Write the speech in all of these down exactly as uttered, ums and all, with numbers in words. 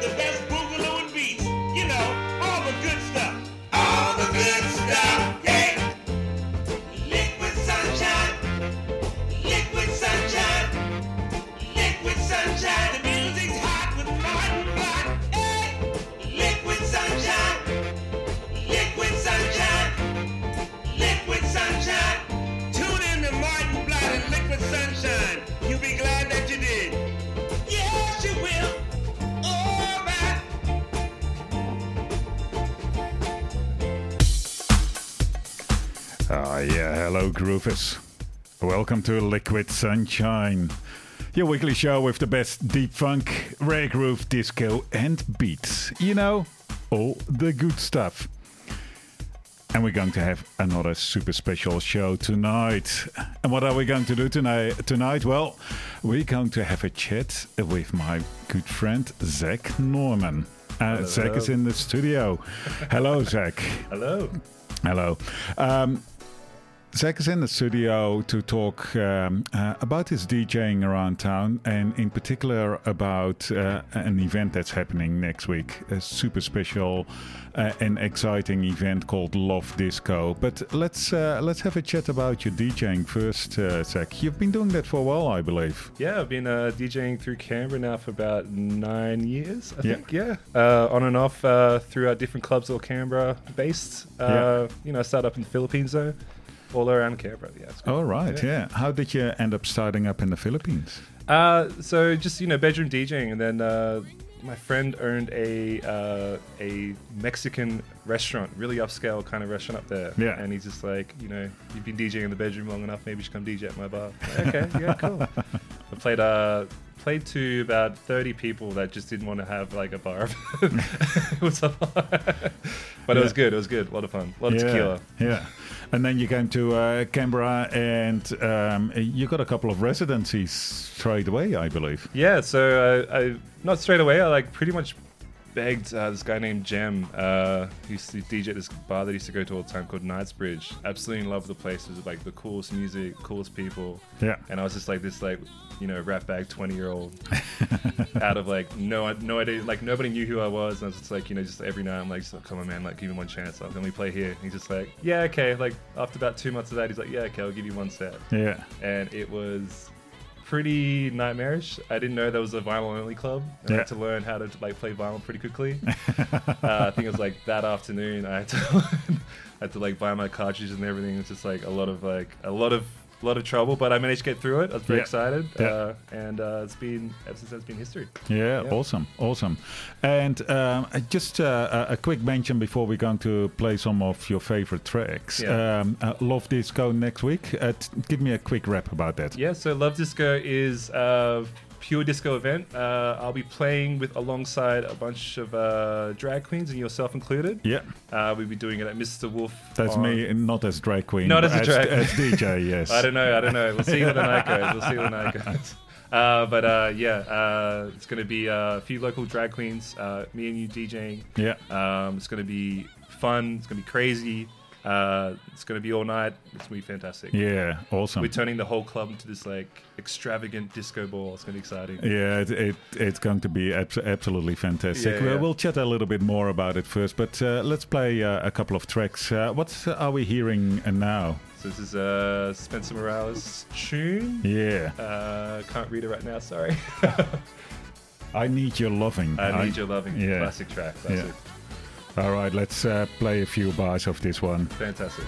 the best boogaloo and beats. You know, all the good stuff. All the good stuff, yeah. Liquid Sunshine, Liquid Sunshine, Liquid Sunshine. The music's hot with Maarten Vlot, hey. Liquid Sunshine, Liquid Sunshine, Liquid Sunshine. Tune in to Maarten Vlot and Liquid Sunshine. You'll be glad that you did. Yes, you will. All right. Ah, oh, yeah, hello, Groovers. Welcome to Liquid Sunshine, your weekly show with the best deep funk, rare groove, disco, and beats. You know, all the good stuff. And we're going to have another super special show tonight. And what are we going to do tonight? Tonight, well, we're going to have a chat with my good friend Zach Norman. Uh, Zach hello. is in the studio. Hello, Zach. Hello. Hello. Um, Zach is in the studio to talk um, uh, about his DJing around town, and in particular about uh, an event that's happening next week. A super special uh, and exciting event called Love Disco. But let's uh, let's have a chat about your DJing first, uh, Zach. You've been doing that for a while, I believe. Yeah, I've been uh, DJing through Canberra now for about nine years, I yeah. think. Yeah, uh, on and off uh, throughout different clubs, all Canberra-based. Uh, yeah. You know, I started up in the Philippines though. All around Canberra, yeah. All oh, right, yeah. yeah. How did you end up starting up in the Philippines? Uh, so just, you know, bedroom DJing. And then uh, my friend owned a uh, a Mexican restaurant, really upscale kind of restaurant up there. Yeah. And he's just like, you know, you've been DJing in the bedroom long enough, maybe you should come D J at my bar. Like, okay, yeah, cool. I played... Uh, Played to about thirty people that just didn't want to have like a bar. It was a bar. But yeah. it was good. It was good. A lot of fun. A lot yeah. of tequila. Yeah. And then you came to uh, Canberra, and um, you got a couple of residencies straight away, I believe. Yeah. So I, I not straight away. I like pretty much begged uh, this guy named Jem, uh, who used to D J at this bar that he used to go to all the time called Knightsbridge. Absolutely in love with the place. It was like the coolest music, coolest people. Yeah. And I was just like this, like, you know, rat bag twenty year old out of like no no idea, like nobody knew who I was. And I was just like, you know, just every night I'm like, just, oh, come on man, like give me one chance. Like, let me play here. And he's just like, yeah, okay. Like after about two months of that, he's like, yeah, okay, I'll give you one set. Yeah. And it was pretty nightmarish. I didn't know there was a vinyl only club. I yeah. had to learn how to like play vinyl pretty quickly. uh, I think it was like that afternoon I had to learn, I had to like buy my cartridges and everything. It's just like a lot of like a lot of a lot of trouble, but I managed to get through it. I was very yeah. excited. Yeah. Uh, and uh, it's been, ever since that's been history. Yeah, yeah. awesome, awesome. And um, just uh, a quick mention before we're going to play some of your favorite tracks. Yeah. Um, uh, Love Disco next week. Uh, t- give me a quick rap about that. Yeah, so Love Disco is a pure disco event. Uh, I'll be playing with alongside a bunch of uh, drag queens, and yourself included. Yeah. Uh, we'll be doing it at Mister Wolf. That's on... me, not as drag queen. Not as a drag queen. As D J, yes. I don't know, I don't know. We'll see where the night goes. We'll see where the night goes. Uh, but uh, yeah, uh, it's going to be uh, a few local drag queens, uh, me and you DJing. Yeah. Um, it's going to be fun. It's going to be crazy. Uh, it's going to be all night. It's going to be fantastic. Yeah, awesome. We're turning the whole club into this like extravagant disco ball. It's going to be exciting. Yeah, it, it, it's going to be ab- absolutely fantastic. Yeah, yeah. We'll, we'll chat a little bit more about it first, but uh, let's play uh, a couple of tracks. Uh, what are we hearing now? So this is uh, Spencer Morales' tune. Yeah. Uh, can't read it right now, sorry. I Need Your Loving. I Need I, Your Loving. Yeah. Classic track. Classic. Yeah. All right, let's uh, play a few bars of this one. Fantastic.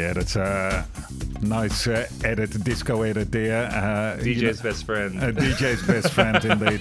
Yeah, that's a nice uh, edit, disco edit there. Uh, D J's you know, best friend. Uh, D J's best friend, indeed.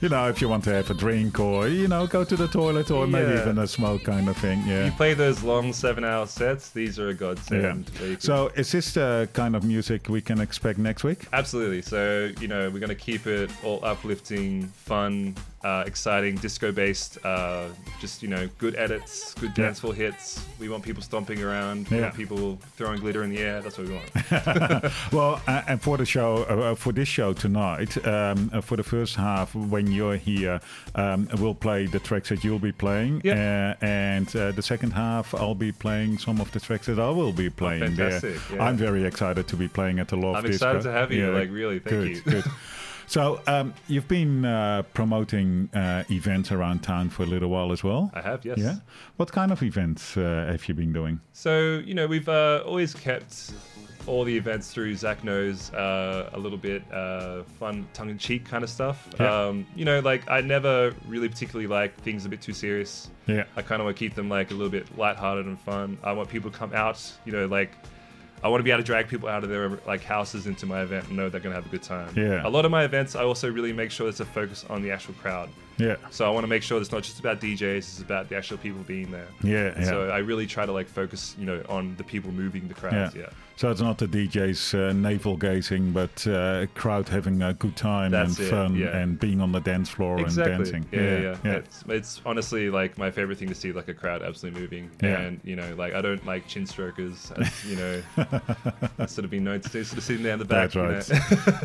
You know, if you want to have a drink or, you know, go to the toilet or yeah. maybe even a smoke kind of thing, yeah. You play those long seven-hour sets, these are a godsend. Yeah. So is this the kind of music we can expect next week? Absolutely. So, you know, we're going to keep it all uplifting, fun, Uh, exciting, disco-based, uh, just, you know, good edits, good dancefloor yeah. hits. We want people stomping around. We yeah. want people throwing glitter in the air. That's what we want. Well, uh, and for the show, uh, for this show tonight, um, uh, for the first half, when you're here, um, we'll play the tracks that you'll be playing. Yep. Uh, and uh, the second half, I'll be playing some of the tracks that I will be playing. Oh, fantastic. Yeah. I'm very excited to be playing at the Love Disco. I'm excited disco. to have you. Yeah. Like, really, thank good, you. Good. So um, you've been uh, promoting uh, events around town for a little while as well. I have, yes. Yeah. What kind of events uh, have you been doing? So, you know, we've uh, always kept all the events through Zach Knows, uh, a little bit uh, fun, tongue-in-cheek kind of stuff. Yeah. Um, you know, like, I never really particularly like things a bit too serious. Yeah. I kind of want to keep them, like, a little bit lighthearted and fun. I want people to come out, you know, like... I want to be able to drag people out of their like houses into my event and know they're going to have a good time. Yeah. A lot of my events, I also really make sure it's a focus on the actual crowd. Yeah. So I want to make sure it's not just about D Js, it's about the actual people being there. Yeah. yeah. So I really try to like focus, you know, on the people moving the crowds. Yeah. yeah. So it's not the D Js uh, navel gazing, but uh, crowd having a good time That's and it. fun yeah. and being on the dance floor exactly. and dancing. Yeah, yeah. yeah. yeah. It's, it's honestly like my favorite thing to see, like a crowd absolutely moving. Yeah. And you know, like I don't like chin strokers, as, you know, I've sort of been known to do, sort of sitting down the back. That's right. You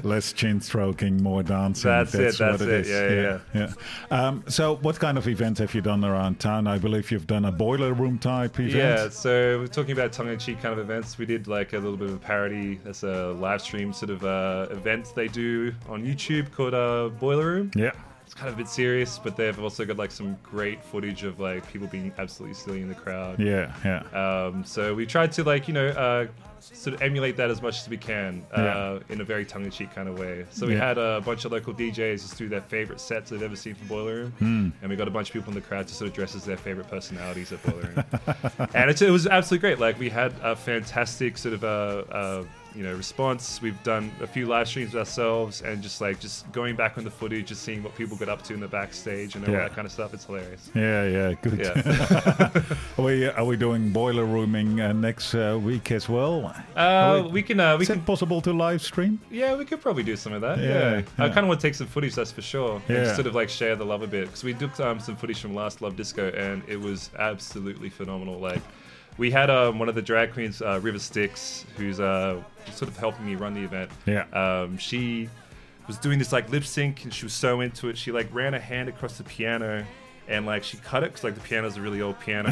know? Less chin stroking, more dancing. That's, that's it. That's what it. it is. Yeah, yeah. yeah. yeah. Um, so what kind of events have you done around town? I believe you've done a boiler room type event. Yeah, so we're talking about tongue-in-cheek kind of events. We did like a little bit of a parody. That's a live stream sort of uh, event they do on YouTube called uh, Boiler Room. Yeah. It's kind of a bit serious, but they've also got like some great footage of like people being absolutely silly in the crowd. Yeah, yeah. Um, so we tried to like, you know, uh, sort of emulate that as much as we can uh, yeah. in a very tongue-in-cheek kind of way. So we yeah. had a bunch of local D Js just do their favorite sets they've ever seen from Boiler Room. Mm. And we got a bunch of people in the crowd to sort of dress as their favorite personalities at Boiler Room. And it, it was absolutely great. Like we had a fantastic sort of... Uh, uh, you know, response. We've done a few live streams ourselves and just like just going back on the footage, just seeing what people got up to in the backstage and all yeah. that kind of stuff. It's hilarious. Yeah, yeah, good. Yeah. are, we, are we doing boiler rooming uh, next uh, week as well? Uh, we, we can. Uh, we is can, it possible to live stream? Yeah, we could probably do some of that. Yeah, yeah. yeah. I kind of want to take some footage, that's for sure. Yeah. And just sort of like share the love a bit because we took um, some footage from last Love Disco and it was absolutely phenomenal. Like. We had um, one of the drag queens, uh, River Styx, who's uh, sort of helping me run the event. Yeah. Um, she was doing this like lip sync, and she was so into it. She like ran her hand across the piano, and like she cut it because like the piano's a really old piano.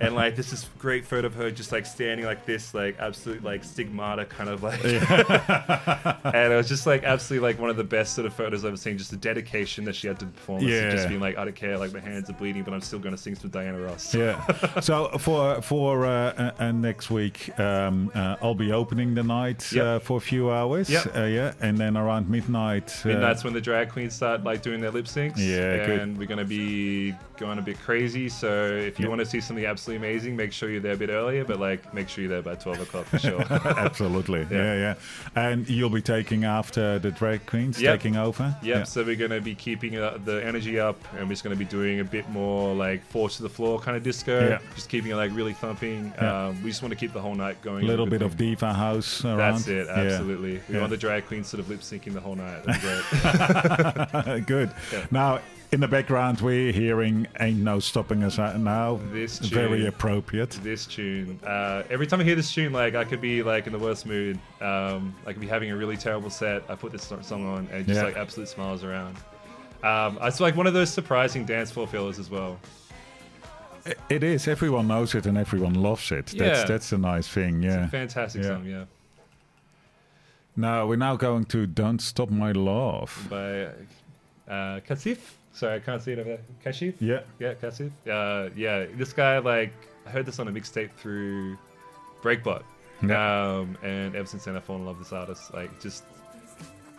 And like this is great photo of her just like standing like this, like absolute like stigmata kind of like. Yeah. And it was just like absolutely like one of the best sort of photos I've ever seen. Just the dedication that she had to the performance. Yeah. Just being like, I don't care, like my hands are bleeding, but I'm still going to sing some Diana Ross. Yeah. So for for uh, uh, uh, next week, um, uh, I'll be opening the night yep. uh, for a few hours. Yep. Uh, yeah. And then around midnight. Midnight's uh, when the drag queens start like doing their lip syncs. Yeah. And good. We're going to be. Going a bit crazy, so if you yep. want to see something absolutely amazing, make sure you're there a bit earlier, but like make sure you're there by twelve o'clock for sure. Absolutely. yeah. yeah yeah and you'll be taking after the drag queens yep. taking over yep. yeah so we're going to be keeping uh, the energy up, and we're just going to be doing a bit more like force to the floor kind of disco yeah. just keeping it like really thumping yeah. um, we just want to keep the whole night going a little bit of diva house around. That's it, absolutely. yeah. we yeah. want the drag queens sort of lip syncing the whole night. That's great. Good. yeah. Now in the background, we're hearing Ain't No Stopping Us Now. This tune. Very appropriate. This tune. Uh, every time I hear this tune, like I could be like in the worst mood. Um, I could be having a really terrible set. I put this song on and just yeah. like absolute smiles around. Um, it's like one of those surprising dance floor fillers as well. It is. Everyone knows it and everyone loves it. Yeah. That's, that's a nice thing. Yeah. It's a fantastic yeah. song, yeah. Now, we're now going to Don't Stop My Love. By uh, Kashif. Sorry, I can't see it over there. Kashif? Yeah. Yeah, Kashif. Uh, yeah, this guy, like, I heard this on a mixtape through Breakbot. Yeah. Um, and ever since then, I fall in love with this artist. Like, just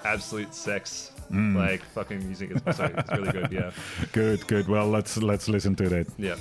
absolute sex. Mm. Like, fucking music. It's, sorry, it's really good, yeah. Good, good. Well, let's let's listen to that. Yeah.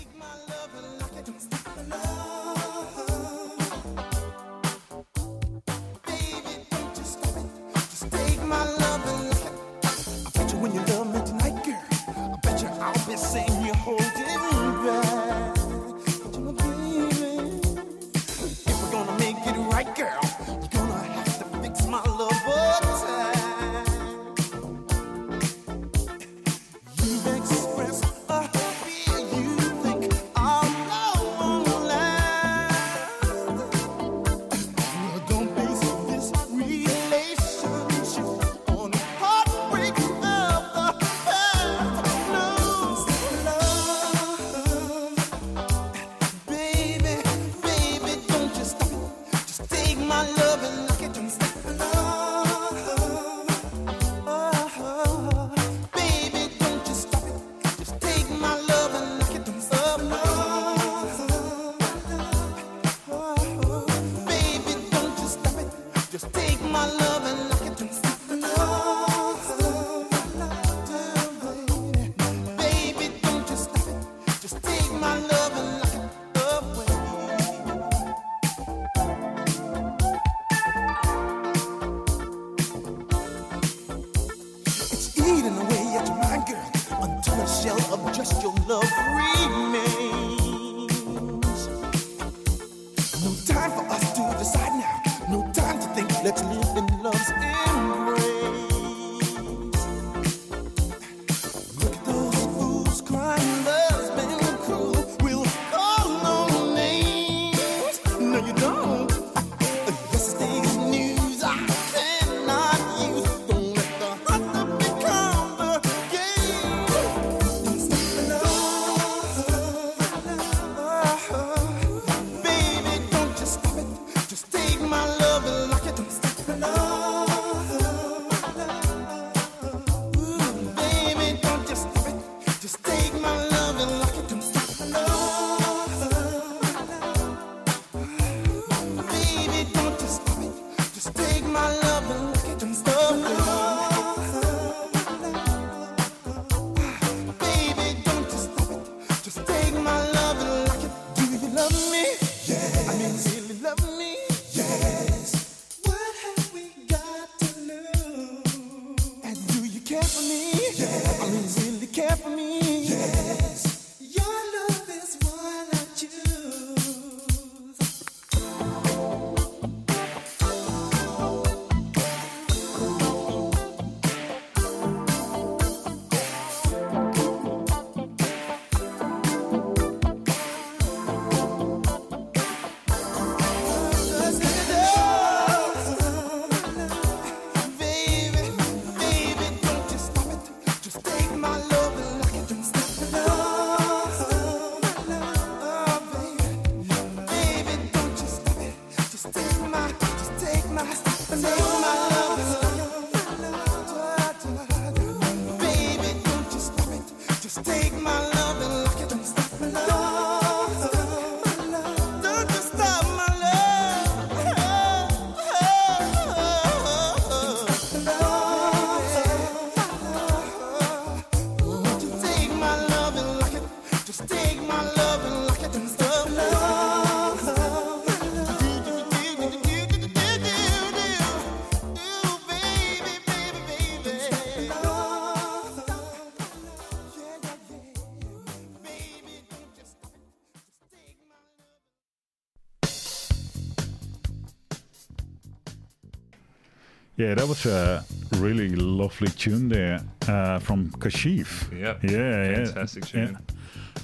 Yeah, that was a really lovely tune there uh, from Kashif. Yep. Yeah, fantastic yeah, tune. Yeah.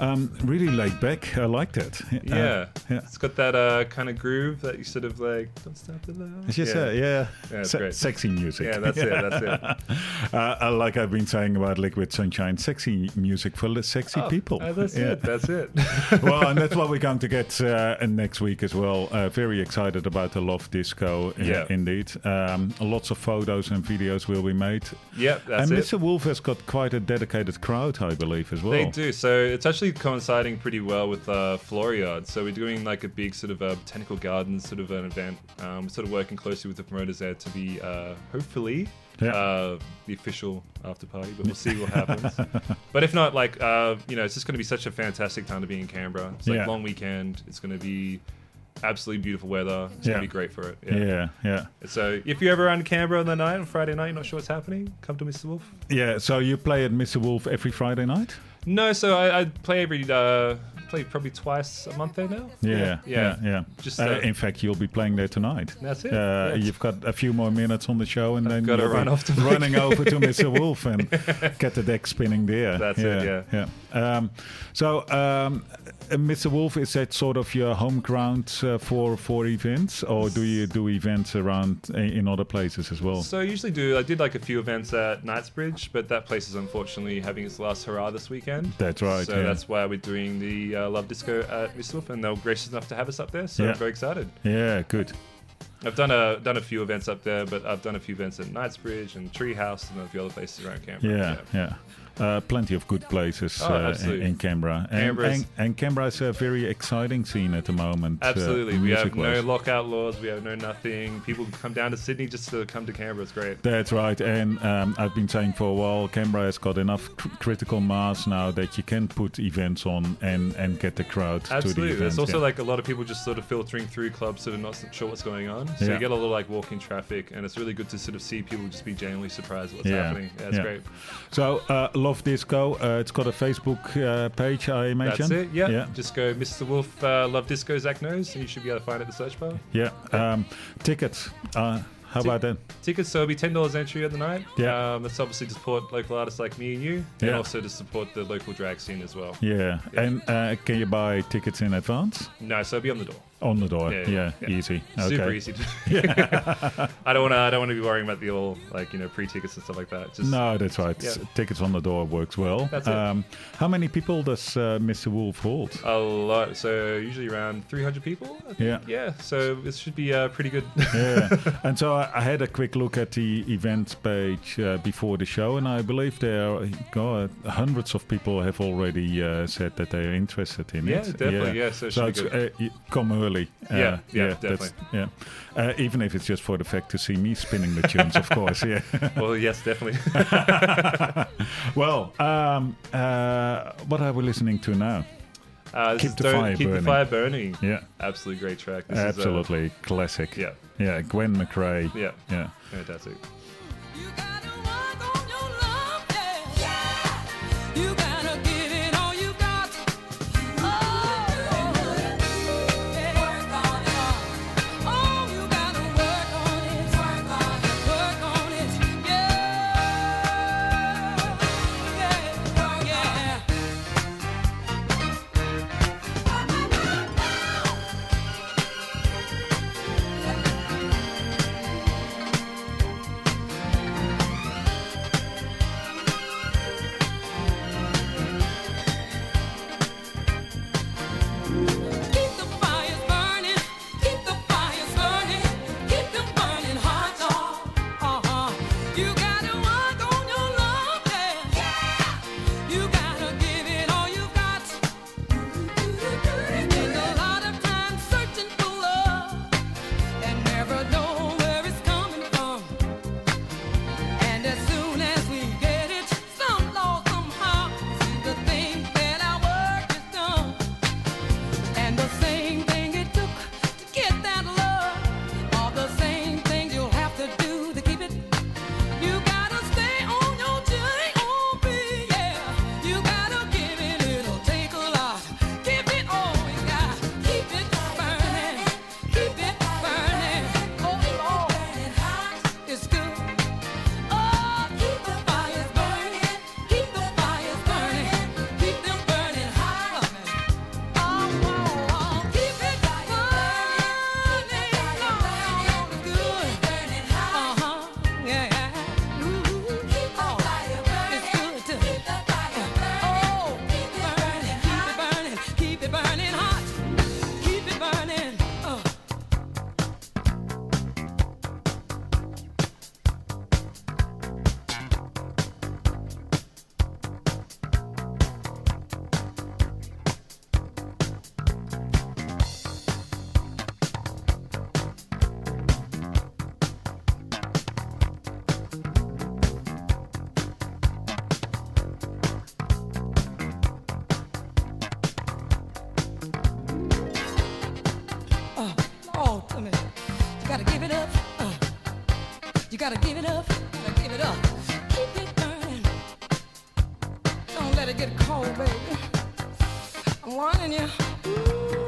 Um, really laid back. I liked it. Yeah, uh, yeah. It's got that uh, kind of groove that you sort of like. Don't stop the love. It's just yeah, a, yeah, yeah it's Se- great. Sexy music. Yeah, that's it. That's it. uh, like I've been saying about Liquid Sunshine, sexy music for the sexy oh, people. Uh, that's yeah. it. That's it. Well, and that's what we're going to get uh, next week as well. Uh, very excited about the Love Disco. In, yeah, indeed. Um, lots of photos and videos will be made. Yeah, that's and it. And Mister Wolf has got quite a dedicated crowd, I believe, as well. They do. So it's actually coinciding pretty well with uh, Floriade. So we're doing like a big sort of uh, botanical garden sort of an event. Um, we're sort of working closely with the promoters there to be uh, hopefully yeah. uh, the official after party, but we'll see what happens. But if not, like, uh, you know, it's just going to be such a fantastic time to be in Canberra. It's like a yeah. long weekend. It's going to be absolutely beautiful weather. It's yeah. going to be great for it. Yeah, yeah. yeah. So if you're ever around Canberra on the night, on Friday night, you're not sure what's happening, come to Mister Wolf. Yeah, so you play at Mister Wolf every Friday night? No, so I, I play every uh, play probably twice a month there now. Yeah, yeah, yeah. yeah. Just uh, uh, in fact, you'll be playing there tonight. That's it. Uh, yeah. You've got a few more minutes on the show, and I've then you're run off to running over to Mister Wolf and get the deck spinning there. That's yeah, it. Yeah, yeah. Um, so, um, Mister Wolf, is that sort of your home ground uh, for for events, or do you do events around in other places as well? So I usually do. I did like a few events at Knightsbridge, but that place is unfortunately having its last hurrah this weekend. That's right. So yeah. that's why we're doing the uh, Love Disco at Miss Wolf, and they were gracious enough to have us up there. So yeah. I'm very excited. Yeah, good. I've done a done a few events up there, but I've done a few events at Knightsbridge and Treehouse and a few other places around Canberra. Yeah, yeah. yeah. Uh, plenty of good places oh, uh, in, in Canberra. And, and, and Canberra is a very exciting scene at the moment. Absolutely. Uh, we have no lockout laws. We have no nothing. People come down to Sydney just to come to Canberra. It's great. That's right. And um, I've been saying for a while, Canberra has got enough cr- critical mass now that you can put events on and, and get the crowd Absolutely. to the events. There's also yeah. like a lot of people just sort of filtering through clubs that are not sure what's going on. So yeah. you get a lot of like walking traffic, and it's really good to sort of see people just be genuinely surprised at what's yeah. happening. That's yeah. great. So uh, Love Disco, uh, it's got a Facebook uh, page, I imagine. That's it, yeah. yeah. Just go Mister Wolf, uh, Love Disco, Zach Knows, and you should be able to find it in the search bar. Yeah. yeah. Um, tickets, uh, how T- about that? Tickets, so it'll be ten dollars entry at the night. Yeah. Um, that's obviously to support local artists like me and you, and yeah. also to support the local drag scene as well. Yeah. yeah. And uh, can you buy tickets in advance? No, so it'll be on the door. On the door, yeah, yeah, yeah. easy, okay. super easy. yeah. I don't want to. I don't want to be worrying about the all like you know pre-tickets and stuff like that. Just, no, that's right. Yeah. Tickets on the door works well. That's it. Um, how many people does uh, Mister Wolf hold? A lot. So usually around three hundred people. I think. Yeah, yeah. So it should be uh, pretty good. yeah. And so I, I had a quick look at the event page uh, before the show, and I believe there are God, hundreds of people have already uh, said that they are interested in yeah, it. Definitely, yeah, definitely. Yeah. So, it so it's good. Uh, come early. Uh, yeah, yeah, yeah, definitely. Yeah, uh, even if it's just for the fact to see me spinning the tunes, of course. Yeah. Well, yes, definitely. well, um, uh, what are we listening to now? Uh, keep the fire keep burning. the fire burning. Yeah, absolutely great track. This absolutely is, uh, classic. Yeah, yeah, Gwen McRae. Yeah, yeah, fantastic. Gotta give it up, gotta give it up. Keep it burning. Don't let it get cold, baby. I'm warning you. Oh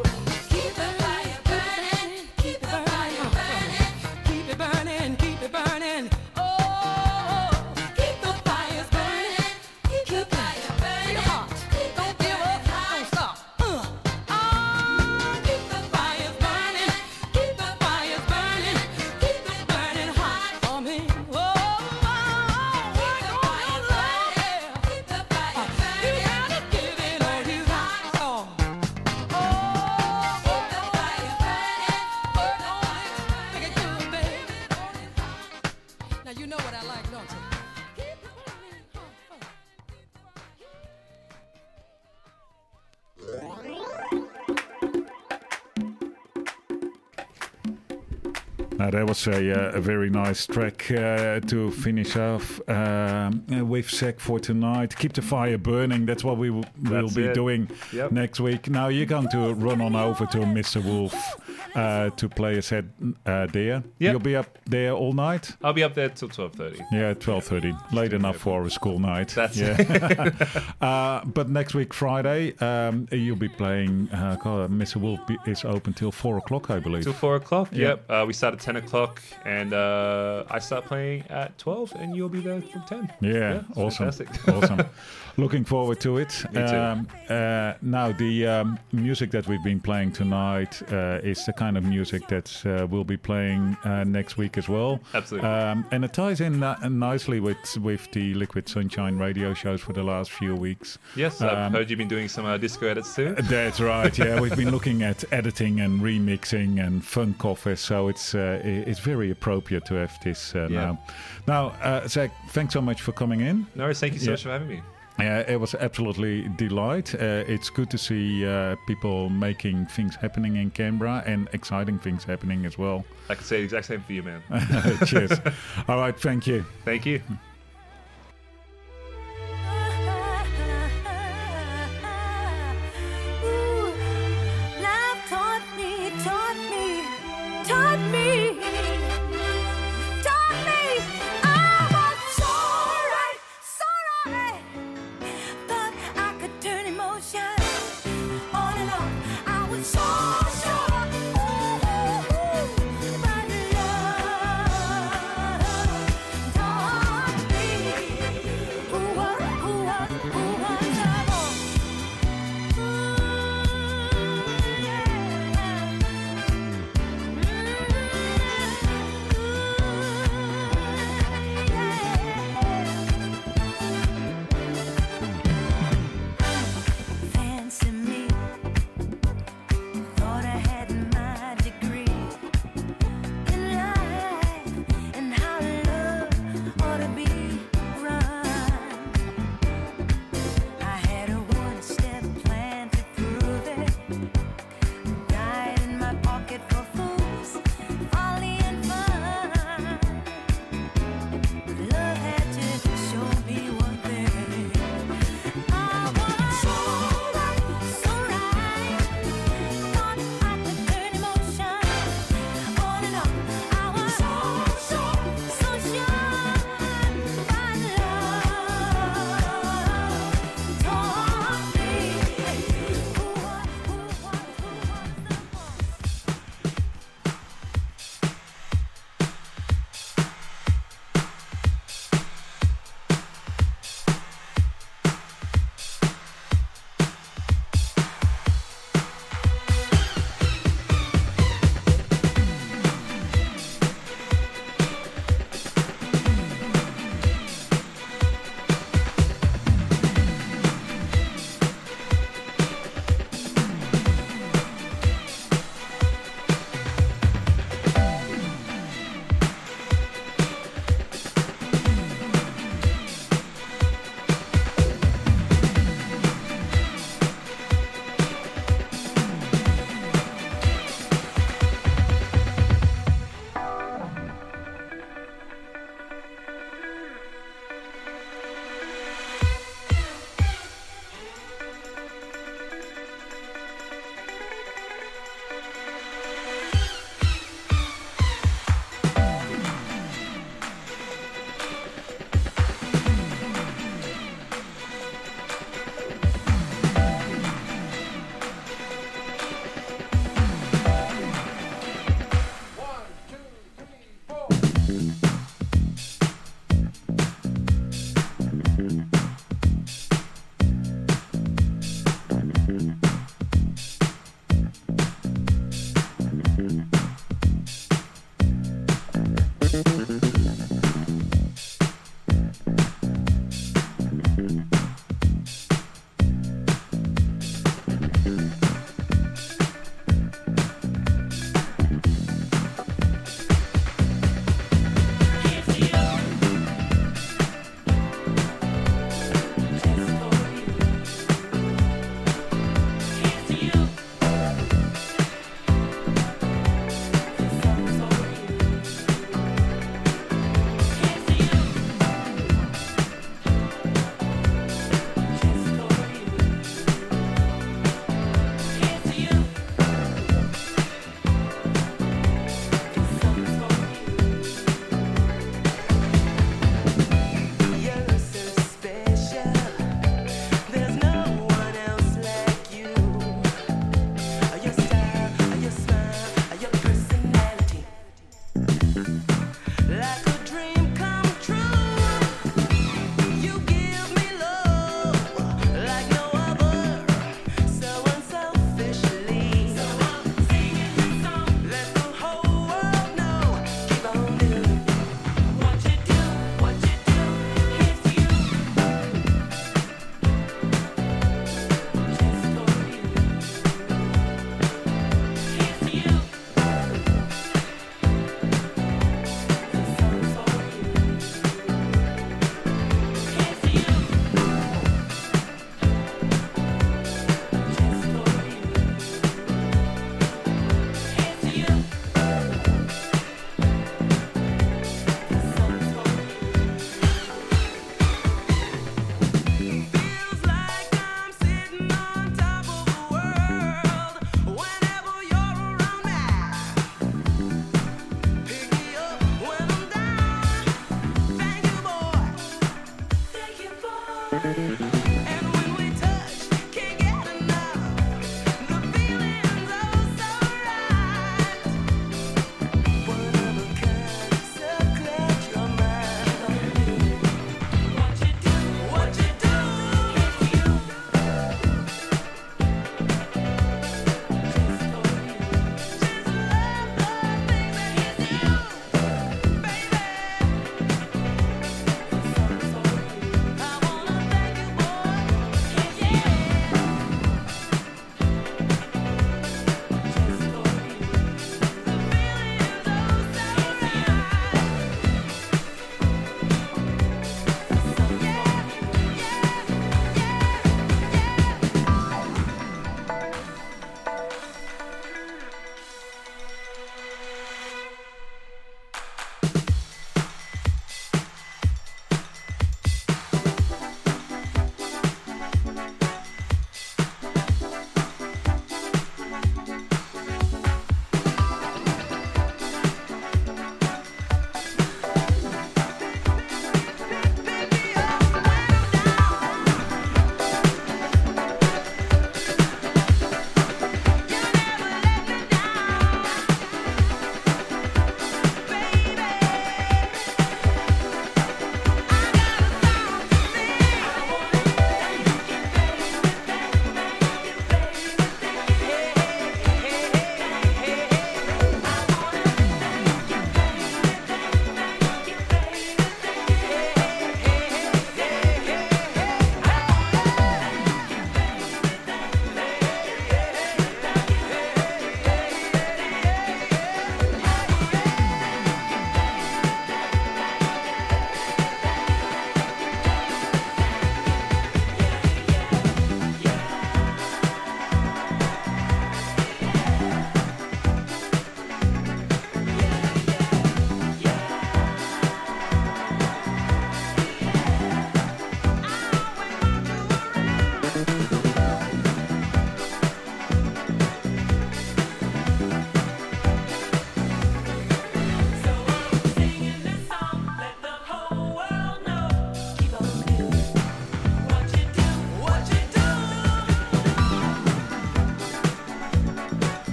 Now that was a, uh, a very nice track uh, to finish off um, with Zach for tonight. Keep the fire burning. That's what we will we'll be it. doing yep. next week. Now you're going to run on over to Mister Wolf uh, to play a set uh, there. Yep. You'll be up there all night? I'll be up there till twelve thirty. Yeah, twelve thirty. Late enough for a school night. That's yeah. it. uh, but next week, Friday, um, you'll be playing... Uh, God, Mister Wolf is open till four o'clock, I believe. Till four o'clock, yep. yep. Uh, we start at ten o'clock, and uh, I start playing at twelve, and you'll be there from ten. Yeah, yeah, awesome. Fantastic. Awesome. Looking forward to it. Me too. Um, uh, now, the um, music that we've been playing tonight uh, is the kind of music that uh, we'll be playing uh, next week as well. Absolutely. Um, and it ties in uh, nicely with, with the Liquid Sunshine radio shows for the last few weeks. Yes, um, I've heard you've been doing some uh, disco edits too. That's right, yeah. We've been looking at editing and remixing and fun covers, so it's uh, it's very appropriate to have this uh, yeah. now. Now, uh, Zach, thanks so much for coming in. No, thank you so yeah. much for having me. Yeah, it was absolutely a delight. Uh, it's good to see uh, people making things happening in Canberra and exciting things happening as well. I can say the exact same for you, man. Cheers. All right, thank you. Thank you.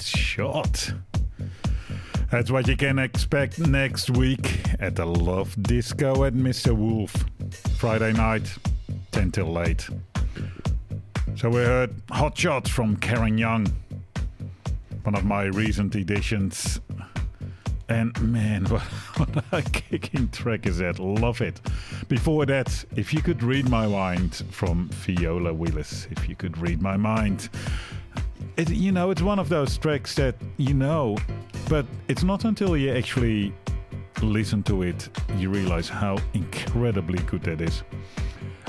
Shot. That's what you can expect next week at the Love Disco at Mister Wolf. Friday night, ten till late. So we heard Hot Shots from Karen Young, one of my recent editions. And man, what, what a kicking track is that. Love it. Before that, If You Could Read My Mind from Viola Willis. If You Could Read My Mind. It, you know, it's one of those tracks that you know, but it's not until you actually listen to it you realize how incredibly good that is.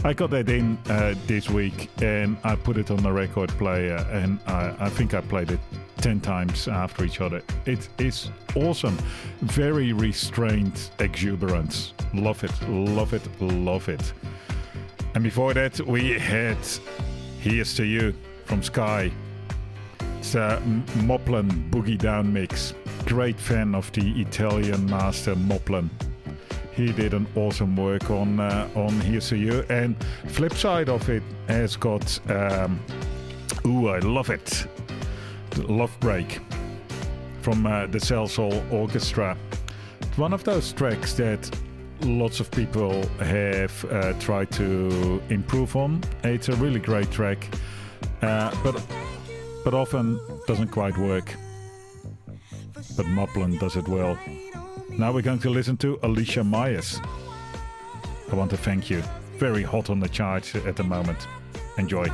I got that in uh, this week and I put it on the record player, and I, I think I played it ten times after each other. It is awesome. Very restrained exuberance. Love it, love it, love it. And before that we had Here's to You from Sky. It's a Moplin Boogie Down mix. Great fan of the Italian master Moplin. He did an awesome work on uh, on Here's to You. And flip side of it has got um, Ooh, I Love It, the Love Break from uh, the Salsoul Orchestra. One of those tracks that lots of people have uh, tried to improve on. It's a really great track, uh, but. But often doesn't quite work. But Moplin does it well. Now we're going to listen to Alicia Myers. I want to thank you. Very hot on the charts at the moment. Enjoy.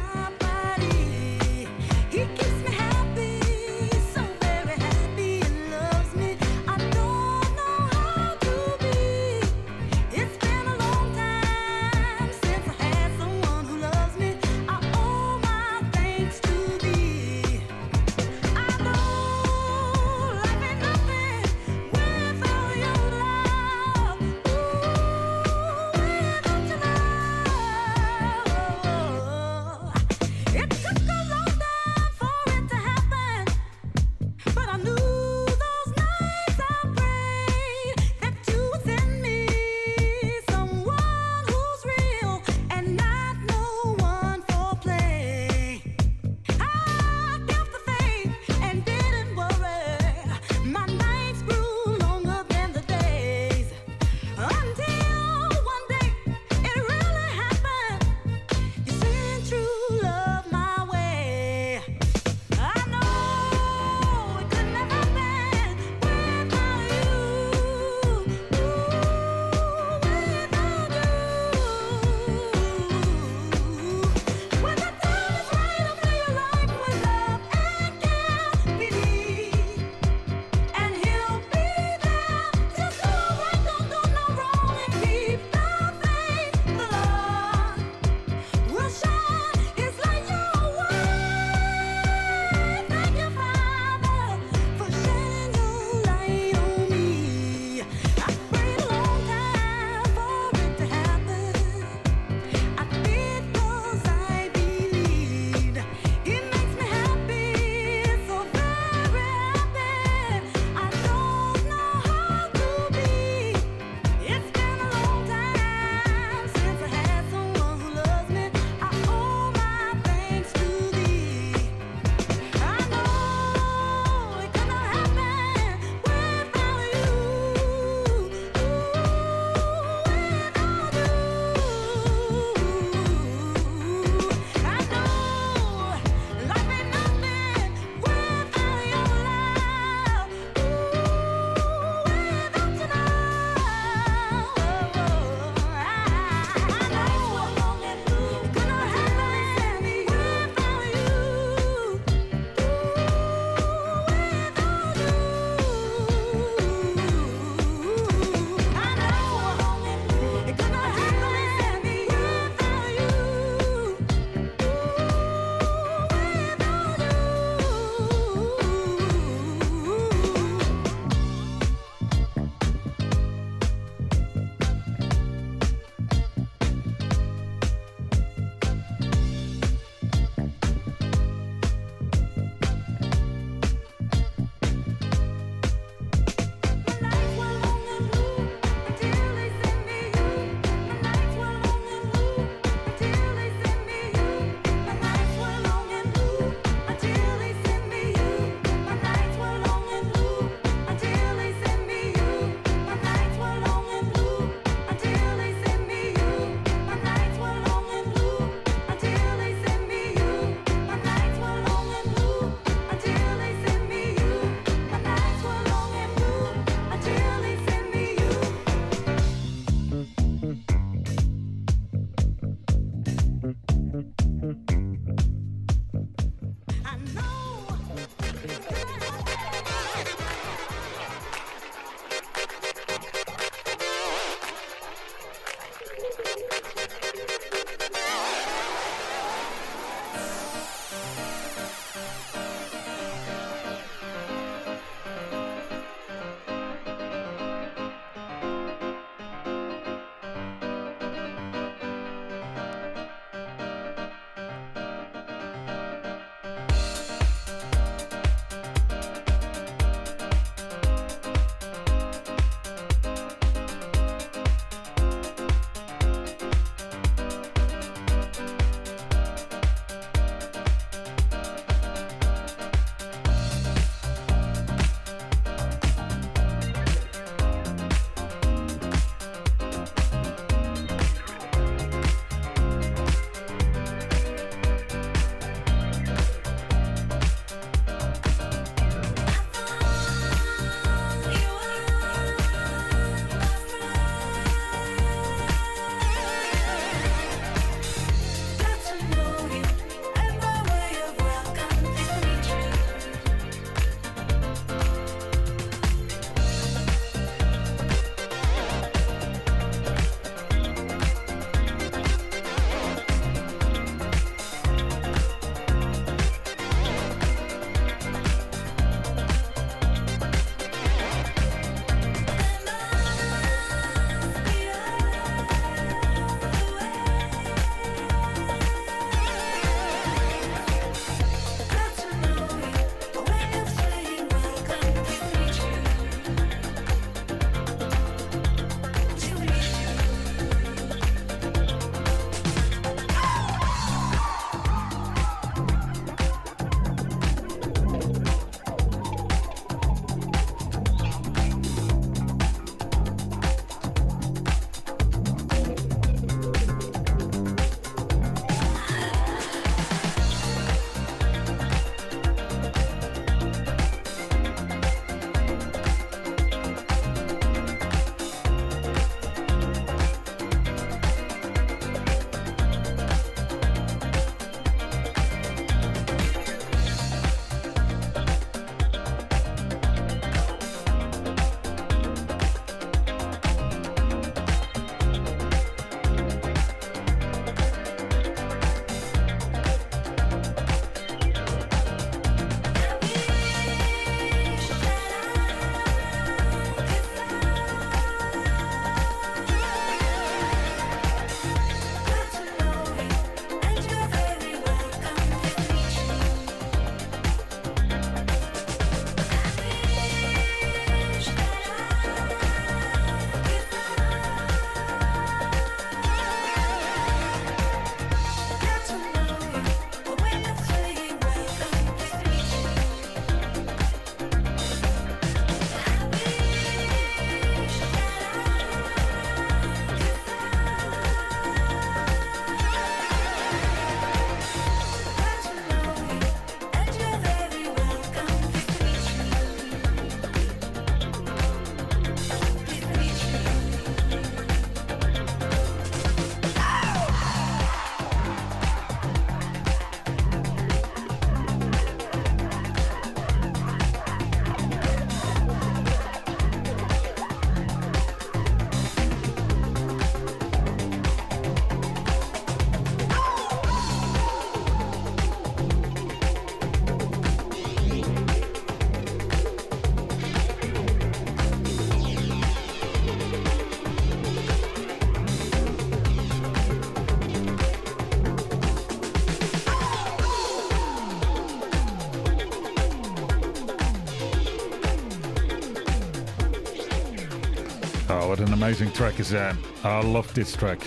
Oh, what an amazing track is that. I love this track.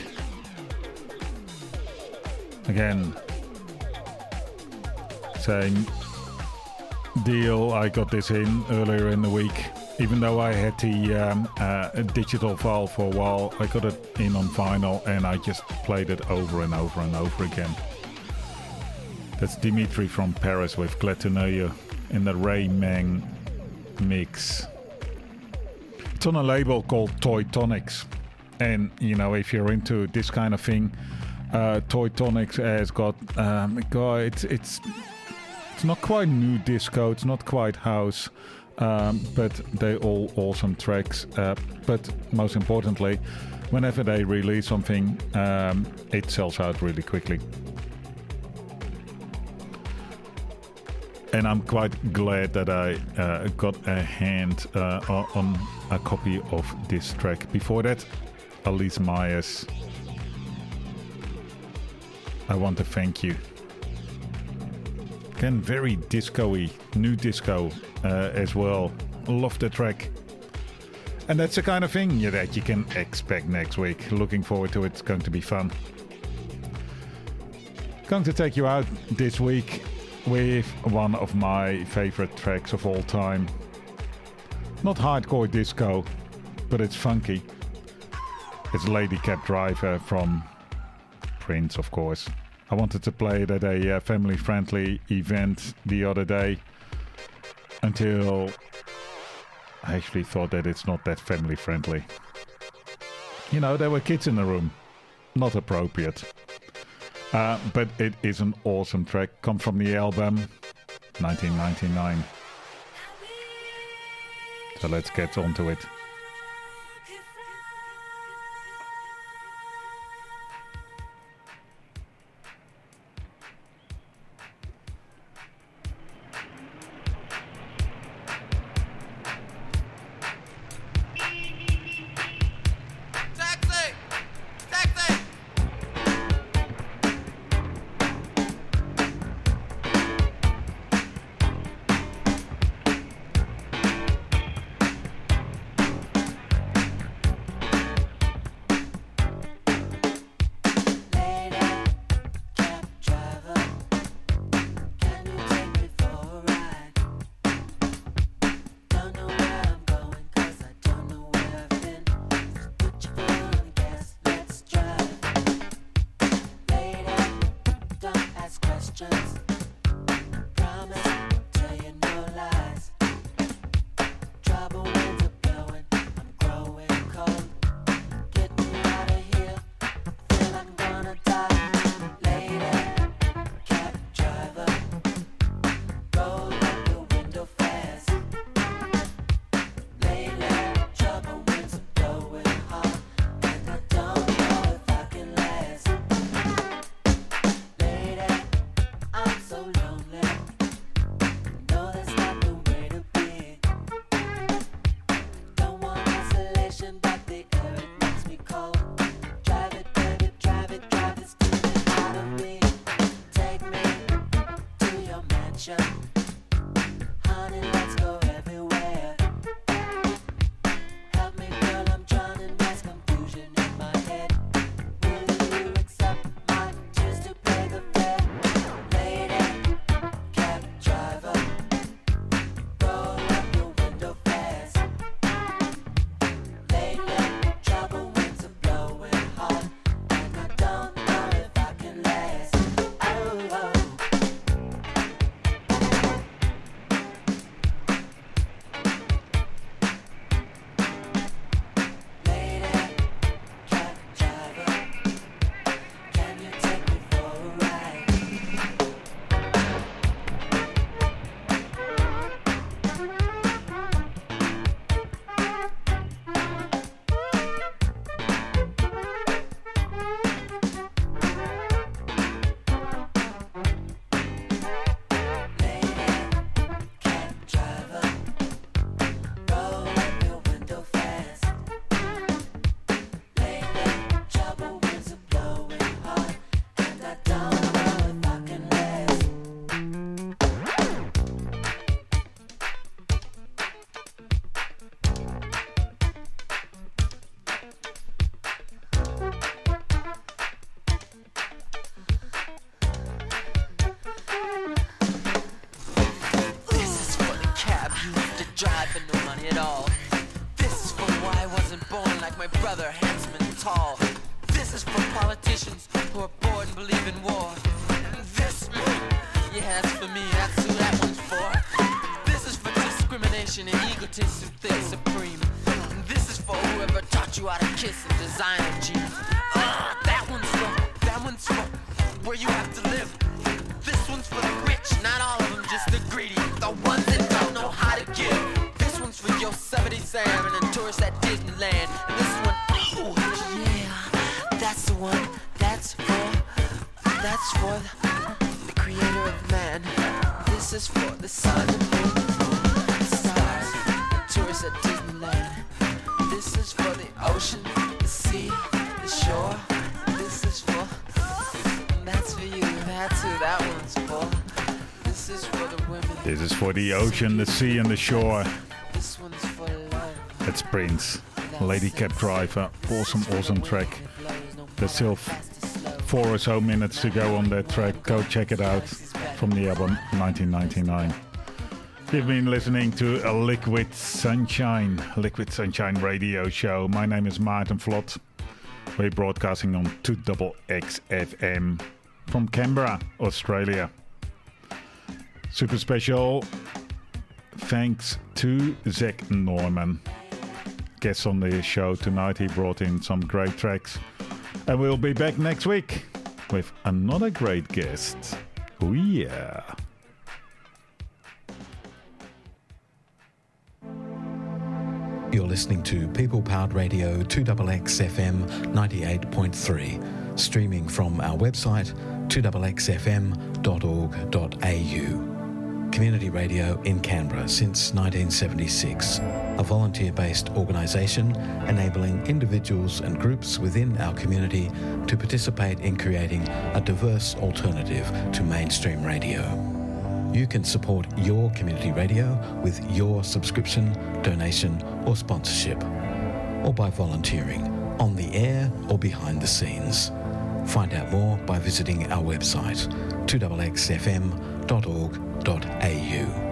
Again, same deal. I got this in earlier in the week. Even though I had the um, uh, digital file for a while, I got it in on vinyl and I just played it over and over and over again. That's Dimitri from Paris with Glad to Know You in the Rayman mix. It's on a label called Toy Tonics. And, you know, if you're into this kind of thing, uh, Toy Tonics has got... Um, it's, it's, it's not quite new disco, it's not quite house... Um, but they all awesome tracks. Uh, but most importantly, whenever they release something, um, it sells out really quickly. And I'm quite glad that I uh, got a hand uh, on a copy of this track. Before that, Alicia Myers, I Want to Thank You. Again, very disco-y, new disco. Uh, as well. Love the track. And that's the kind of thing you, that you can expect next week. Looking forward to it. It's going to be fun. Going to take you out this week with one of my favorite tracks of all time. Not hardcore disco, but it's funky. It's Lady Cab Driver from Prince, of course. I wanted to play it at a uh, family-friendly event the other day. Until I actually thought that it's not that family friendly. You know, there were kids in the room. Not appropriate. Uh, but it is an awesome track. Comes from the album nineteen ninety-nine. So let's get on to it. on it all. This is for why I wasn't born like my brother, handsome and tall. This is for politicians who are bored and believe in war. And this, yeah, that's for me, that's who that one's for. This is for discrimination and egotists who think supreme. And this is for whoever taught you how to kiss and design a jeans. Uh, that one's for, that one's for where you have to live. This one's for the rich, not all of them, just the greedy, the ones that don't know how to give. This one's for Yosemite Sam and the tourists at Disneyland. And this one, ooh, yeah, that's the one, that's for, that's for the, the creator of man. This is for the sun, the stars, the tourists at Disneyland. This is for the ocean, the sea, the shore. This is for, that's for you. That's who that one's for. This is for the women. This is for the ocean, the sea, and the shore. This one's for love. It's Prince, Lady Cab Driver. Awesome, awesome track. There's still four or so minutes to go on that track. Go check it out from the album nineteen ninety-nine. You've been listening to a Liquid Sunshine, Liquid Sunshine Radio Show. My name is Maarten Vlot. We're broadcasting on two X X F M from Canberra, Australia. Super special thanks to Zach Norman. Guest on the show tonight, he brought in some great tracks. And we'll be back next week with another great guest. Oh yeah. You're listening to People Powered Radio two X X F M ninety-eight point three, streaming from our website two X X F M dot org dot A U. Community radio in Canberra since nineteen seventy-six, a volunteer-based organisation enabling individuals and groups within our community to participate in creating a diverse alternative to mainstream radio. You can support your community radio with your subscription, donation or sponsorship, or by volunteering on the air or behind the scenes. Find out more by visiting our website two X X F M dot org dot A U.